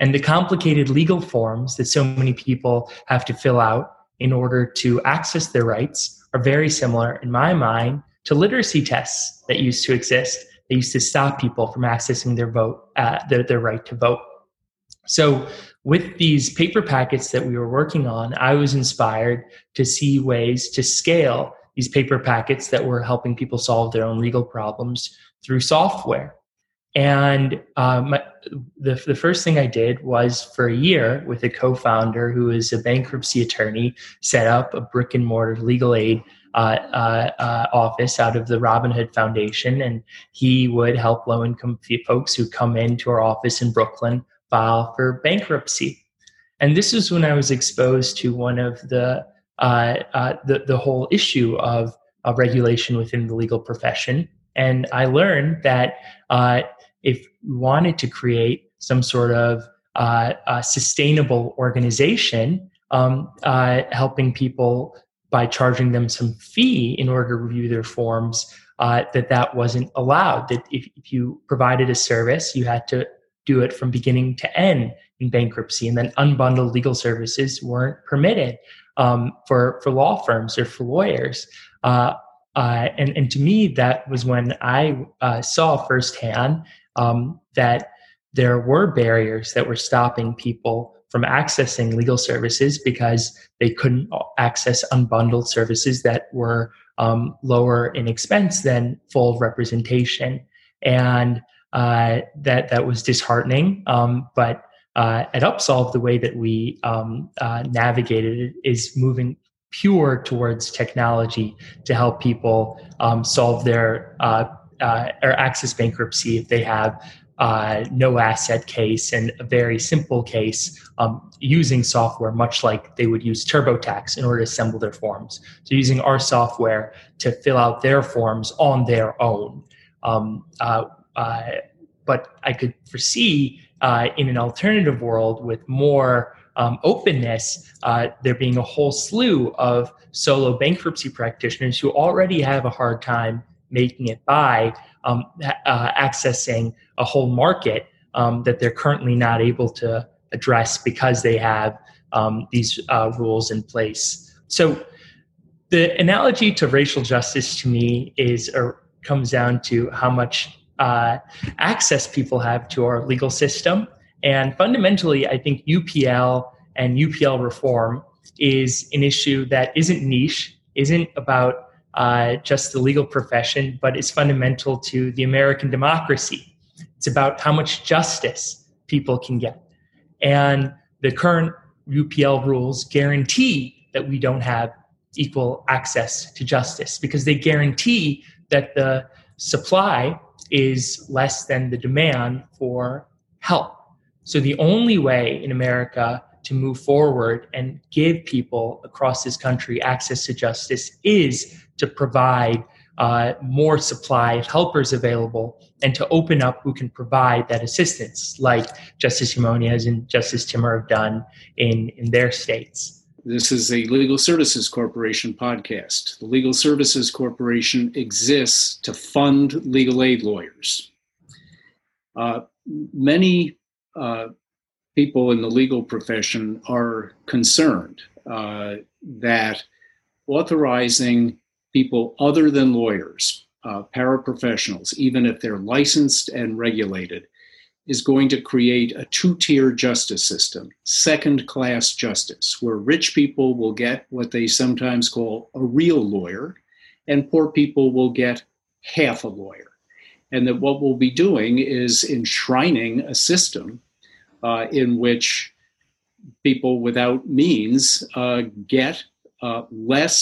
And the complicated legal forms that so many people have to fill out in order to access their rights are very similar, in my mind, to literacy tests that used to exist. They used to stop people from accessing their vote, uh, their, their right to vote. So with these paper packets that we were working on, I was inspired to see ways to scale these paper packets that were helping people solve their own legal problems through software. And um, the, the first thing I did was, for a year, with a co-founder who is a bankruptcy attorney, set up a brick and mortar legal aid Uh, uh, uh, office out of the Robin Hood Foundation, and he would help low-income folks who come into our office in Brooklyn file for bankruptcy. And this is when I was exposed to one of the uh, uh, the, the whole issue of, of regulation within the legal profession. And I learned that uh, if we wanted to create some sort of uh, uh, sustainable organization um, uh, helping people by charging them some fee in order to review their forms, uh, that that wasn't allowed, that if, if you provided a service, you had to do it from beginning to end in bankruptcy, and then unbundled legal services weren't permitted um, for, for law firms or for lawyers. Uh, uh, and, and to me, that was when I uh, saw firsthand um, that there were barriers that were stopping people from accessing legal services because they couldn't access unbundled services that were um, lower in expense than full representation. And uh, that that was disheartening. Um, but uh, at Upsolve, the way that we um, uh, navigated it is moving pure towards technology to help people um, solve their uh, uh, or access bankruptcy if they have Uh, no asset case and a very simple case um, using software, much like they would use TurboTax in order to assemble their forms. So using our software to fill out their forms on their own. Um, uh, uh, but I could foresee uh, in an alternative world with more um, openness, uh, there being a whole slew of solo bankruptcy practitioners who already have a hard time making it by um, uh, accessing a whole market um, that they're currently not able to address because they have um, these uh, rules in place. So the analogy to racial justice to me is or comes down to how much uh, access people have to our legal system. And fundamentally, I think U P L and U P L reform is an issue that isn't niche, isn't about Uh, just the legal profession, but it's fundamental to the American democracy. It's about how much justice people can get. And the current U P L rules guarantee that we don't have equal access to justice because they guarantee that the supply is less than the demand for help. So the only way in America to move forward and give people across this country access to justice is to provide uh, more supply of helpers available and to open up who can provide that assistance, like Justice Himonas and Justice Timmer have done in, in their states. This is a Legal Services Corporation podcast. The Legal Services Corporation exists to fund legal aid lawyers. Uh, many uh, people in the legal profession are concerned uh, that authorizing people other than lawyers, uh, paraprofessionals, even if they're licensed and regulated, is going to create a two-tier justice system, second-class justice, where rich people will get what they sometimes call a real lawyer, and poor people will get half a lawyer. And that what we'll be doing is enshrining a system Uh, in which people without means uh, get uh, less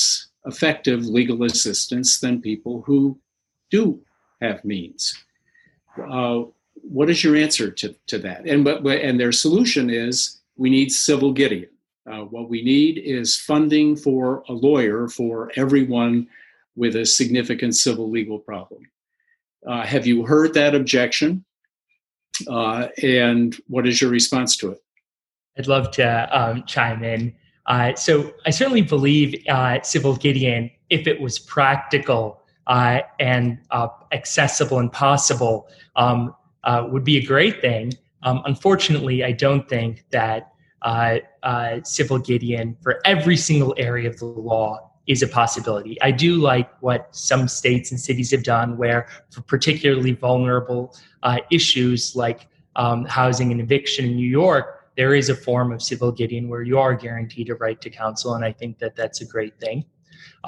effective legal assistance than people who do have means. Uh, what is your answer to, to that? And, but, and their solution is we need civil Gideon. Uh, what we need is funding for a lawyer for everyone with a significant civil legal problem. Uh, have you heard that objection? Uh, and what is your response to it? I'd love to um, chime in. Uh, so I certainly believe uh, civil Gideon, if it was practical uh, and uh, accessible and possible, um, uh, would be a great thing. Um, unfortunately, I don't think that uh, uh, civil Gideon for every single area of the law is a possibility. I do like what some states and cities have done where for particularly vulnerable uh, issues like um, housing and eviction in New York, there is a form of civil Gideon where you are guaranteed a right to counsel. And I think that that's a great thing.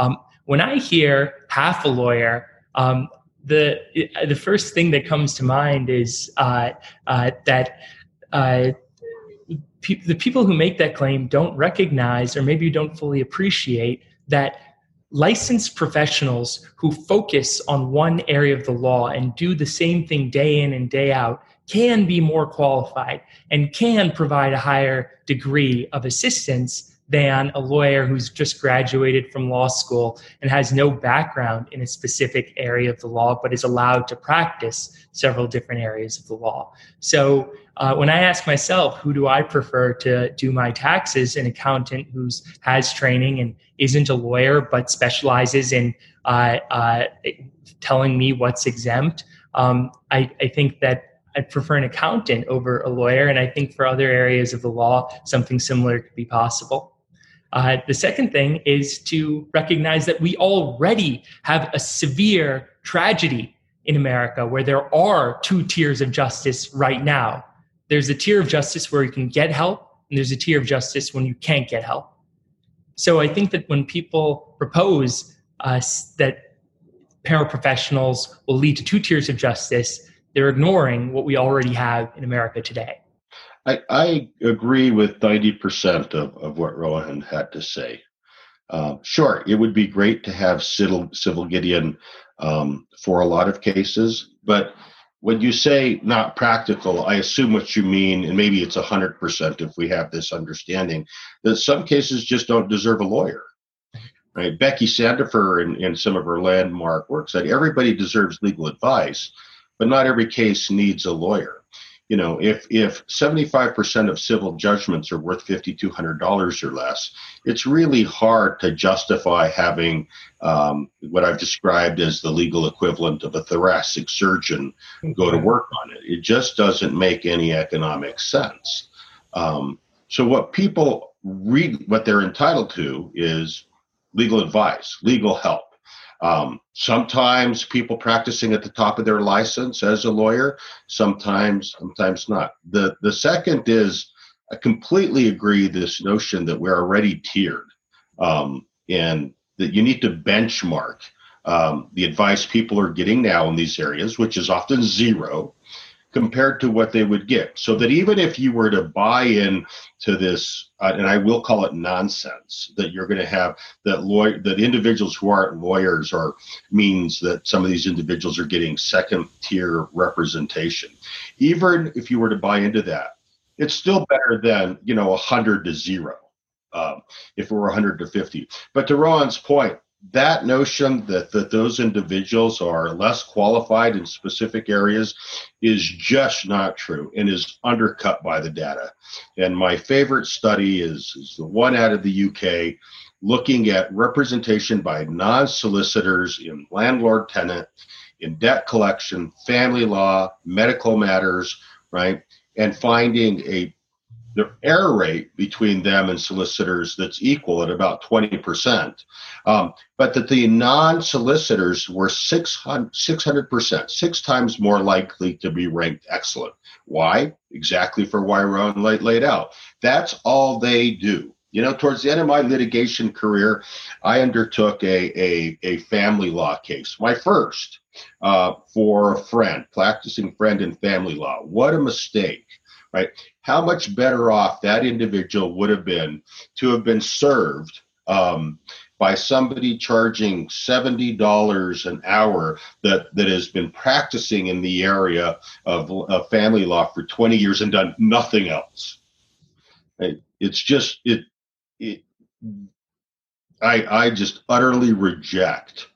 Um, when I hear half a lawyer, um, the the first thing that comes to mind is uh, uh, that uh, pe- the people who make that claim don't recognize, or maybe you don't fully appreciate, that licensed professionals who focus on one area of the law and do the same thing day in and day out can be more qualified and can provide a higher degree of assistance than a lawyer who's just graduated from law school and has no background in a specific area of the law, but is allowed to practice several different areas of the law. So uh, when I ask myself, who do I prefer to do my taxes, an accountant who has training and isn't a lawyer, but specializes in uh, uh, telling me what's exempt, um, I, I think that I'd prefer an accountant over a lawyer. And I think for other areas of the law, something similar could be possible. Uh, the second thing is to recognize that we already have a severe tragedy in America where there are two tiers of justice right now. There's a tier of justice where you can get help, and there's a tier of justice when you can't get help. So I think that when people propose uh, that paraprofessionals will lead to two tiers of justice, they're ignoring what we already have in America today. I, I agree with ninety percent of, of what Rohan had to say. Uh, sure, it would be great to have civil, civil Gideon um, for a lot of cases, but when you say not practical, I assume what you mean, and maybe it's one hundred percent if we have this understanding, that some cases just don't deserve a lawyer. Right? Becky Sandifer, in, in some of her landmark work, said everybody deserves legal advice, but not every case needs a lawyer. You know, if if seventy-five percent of civil judgments are worth five thousand two hundred dollars or less, it's really hard to justify having um, what I've described as the legal equivalent of a thoracic surgeon go to work on it. It just doesn't make any economic sense. Um, so what people read, what they're entitled to is legal advice, legal help. Um, sometimes people practicing at the top of their license as a lawyer, sometimes, sometimes not. The the second is, I completely agree this notion that we're already tiered, um, and that you need to benchmark um, the advice people are getting now in these areas, which is often zero, compared to what they would get. So that even if you were to buy in to this, uh, and I will call it nonsense, that you're going to have that lawyer, that individuals who aren't lawyers are means that some of these individuals are getting second tier representation. Even if you were to buy into that, it's still better than, you know, one hundred to zero, um, if it were one hundred to fifty. But to Rohan's point, that notion that, that those individuals are less qualified in specific areas is just not true and is undercut by the data. And my favorite study is, is the one out of the U K looking at representation by non-solicitors in landlord-tenant, in debt collection, family law, medical matters, right, and finding a the error rate between them and solicitors that's equal at about twenty percent, um, but that the non-solicitors were six hundred percent, six times more likely to be ranked excellent. Why? Exactly for why Rohan laid out. That's all they do. You know, towards the end of my litigation career, I undertook a, a, a family law case, my first, uh, for a friend, practicing friend in family law. What a mistake. Right? How much better off that individual would have been to have been served um, by somebody charging seventy dollars an hour that, that has been practicing in the area of, of family law for twenty years and done nothing else. Right? It's just, it, it. I I just utterly reject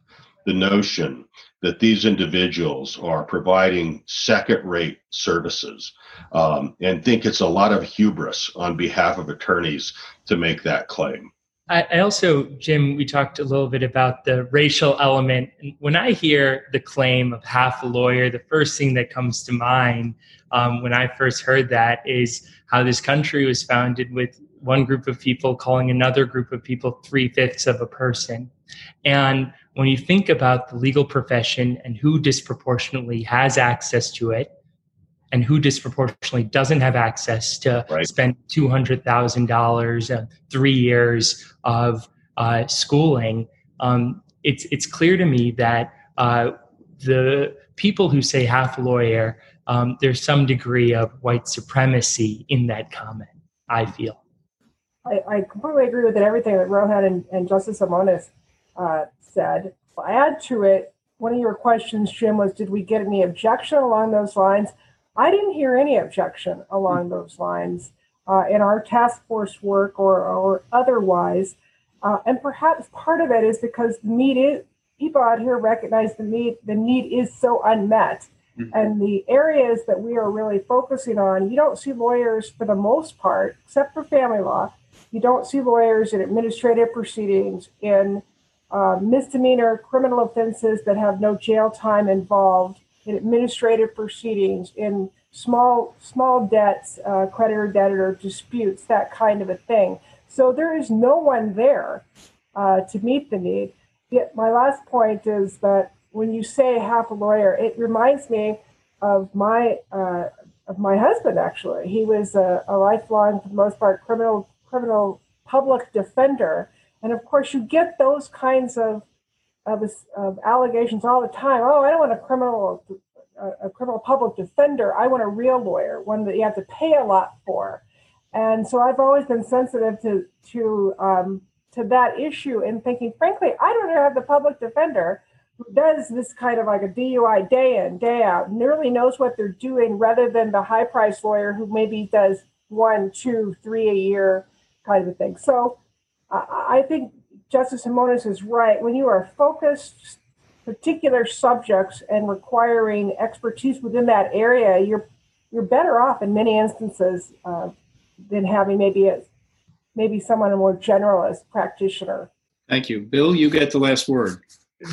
the notion that these individuals are providing second-rate services, um, and think it's a lot of hubris on behalf of attorneys to make that claim. I, I also, Jim, we talked a little bit about the racial element. When I hear the claim of half a lawyer, the first thing that comes to mind um, when I first heard that is how this country was founded with one group of people calling another group of people three-fifths of a person. And when you think about the legal profession and who disproportionately has access to it and who disproportionately doesn't have access to right. spend two hundred thousand dollars, uh, three years of uh, schooling, um, it's it's clear to me that uh, the people who say half a lawyer, um, there's some degree of white supremacy in that comment, I feel. I, I completely agree with it, everything that Rohan and, and Justice Himonas uh, said. I'll add to it, one of your questions, Jim, was did we get any objection along those lines? I didn't hear any objection along those lines. uh, in our task force work or, or otherwise. Uh, and perhaps part of it is because the need is, people out here recognize the need, the need is so unmet. Mm-hmm. And the areas that we are really focusing on, you don't see lawyers for the most part, except for family law, you don't see lawyers in administrative proceedings, in uh, misdemeanor criminal offenses that have no jail time involved, in administrative proceedings, in small small debts, uh, creditor-debtor disputes, that kind of a thing. So there is no one there uh, to meet the need. Yet my last point is that when you say half a lawyer, it reminds me of my uh, of my husband. Actually, he was a, a lifelong, for the most part, criminal criminal public defender, and of course, you get those kinds of of, of allegations all the time. Oh, I don't want a criminal a, a criminal public defender. I want a real lawyer, one that you have to pay a lot for. And so I've always been sensitive to to um, to that issue and thinking, frankly, I don't have the public defender who does this kind of like a D U I day in, day out, nearly knows what they're doing, rather than the high price lawyer who maybe does one, two, three a year kind of a thing. So uh, I think Justice Himonas is right. When you are focused particular subjects and requiring expertise within that area, you're you're better off in many instances uh, than having maybe a, maybe someone a more generalist practitioner. Thank you. Bill, you get the last word.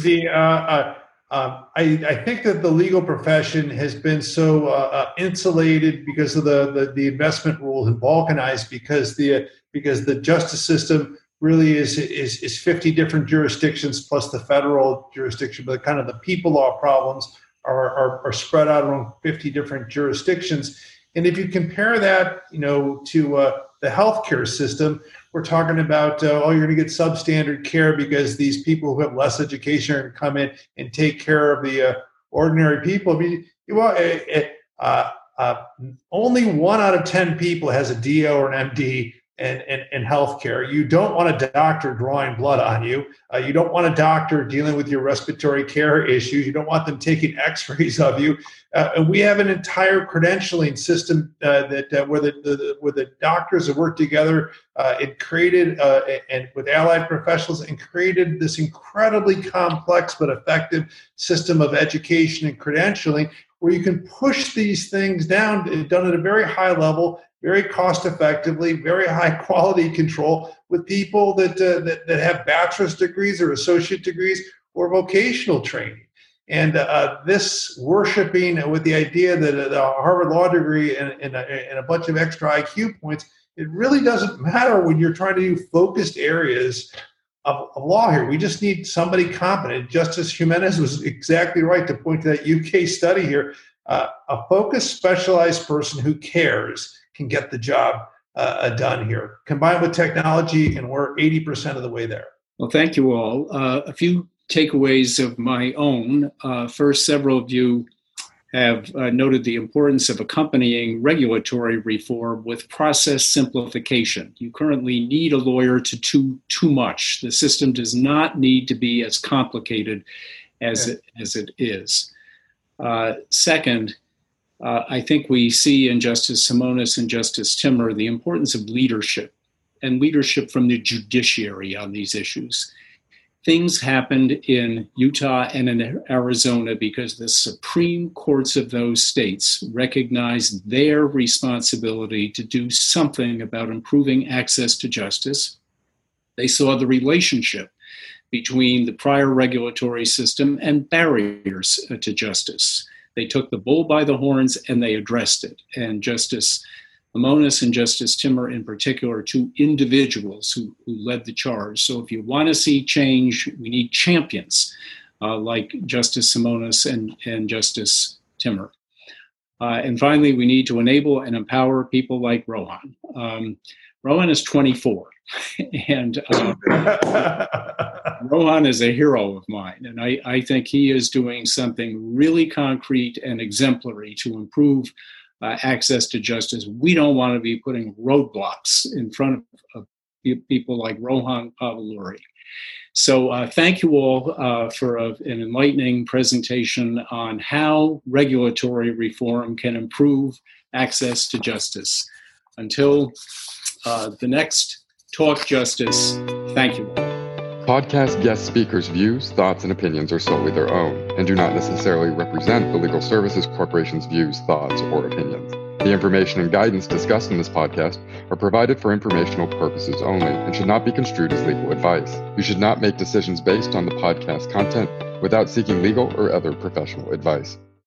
The uh, uh, uh, I, I think that the legal profession has been so uh, uh, insulated because of the, the the investment rules and balkanized because the uh, because the justice system really is is is fifty different jurisdictions plus the federal jurisdiction, but kind of the people law problems are are, are spread out among fifty different jurisdictions. And if you compare that, you know, to uh, the healthcare system, we're talking about, uh, oh, you're going to get substandard care because these people who have less education are going to come in and take care of the uh, ordinary people. I mean, well, it, it, uh, uh, only one out of ten people has a D O or an M D in, in, in healthcare. You don't want a doctor drawing blood on you. Uh, you don't want a doctor dealing with your respiratory care issues. You don't want them taking x-rays of you. Uh, and we have an entire credentialing system uh, that uh, where the, the where the doctors have worked together uh, and created uh, and with allied professionals and created this incredibly complex but effective system of education and credentialing where you can push these things down, done at a very high level, very cost effectively, very high quality control with people that uh, that, that have bachelor's degrees or associate degrees or vocational training. And uh, this worshiping with the idea that a Harvard law degree and, and, a, and a bunch of extra I Q points, it really doesn't matter when you're trying to do focused areas of, of law here. We just need somebody competent. Justice Himonas was exactly right to point to that U K study here. Uh, a focused, specialized person who cares can get the job uh, done here, combined with technology, and we're eighty percent of the way there. Well, thank you all. Uh, a few takeaways of my own. Uh, first, several of you have uh, noted the importance of accompanying regulatory reform with process simplification. You currently need a lawyer to do too much. The system does not need to be as complicated as, yeah. it, as it is. Uh, second, uh, I think we see in Justice Himonas and Justice Timmer the importance of leadership and leadership from the judiciary on these issues. Things happened in Utah and in Arizona because the Supreme Courts of those states recognized their responsibility to do something about improving access to justice. They saw the relationship between the prior regulatory system and barriers to justice. They took the bull by the horns and they addressed it. And Justice Himonas and Justice Timmer in particular, two individuals who, who led the charge. So if you want to see change, we need champions uh, like Justice Himonas and, and Justice Timmer. Uh, and finally, we need to enable and empower people like Rohan. Um, Rohan is twenty-four, and um, Rohan is a hero of mine. And I, I think he is doing something really concrete and exemplary to improve Uh, access to justice. We don't want to be putting roadblocks in front of, of people like Rohan Pavuluri. So uh, thank you all uh, for a, an enlightening presentation on how regulatory reform can improve access to justice. Until uh, the next Talk Justice, thank you all. Podcast guest speakers' views, thoughts, and opinions are solely their own and do not necessarily represent the Legal Services Corporation's views, thoughts, or opinions. The information and guidance discussed in this podcast are provided for informational purposes only and should not be construed as legal advice. You should not make decisions based on the podcast content without seeking legal or other professional advice.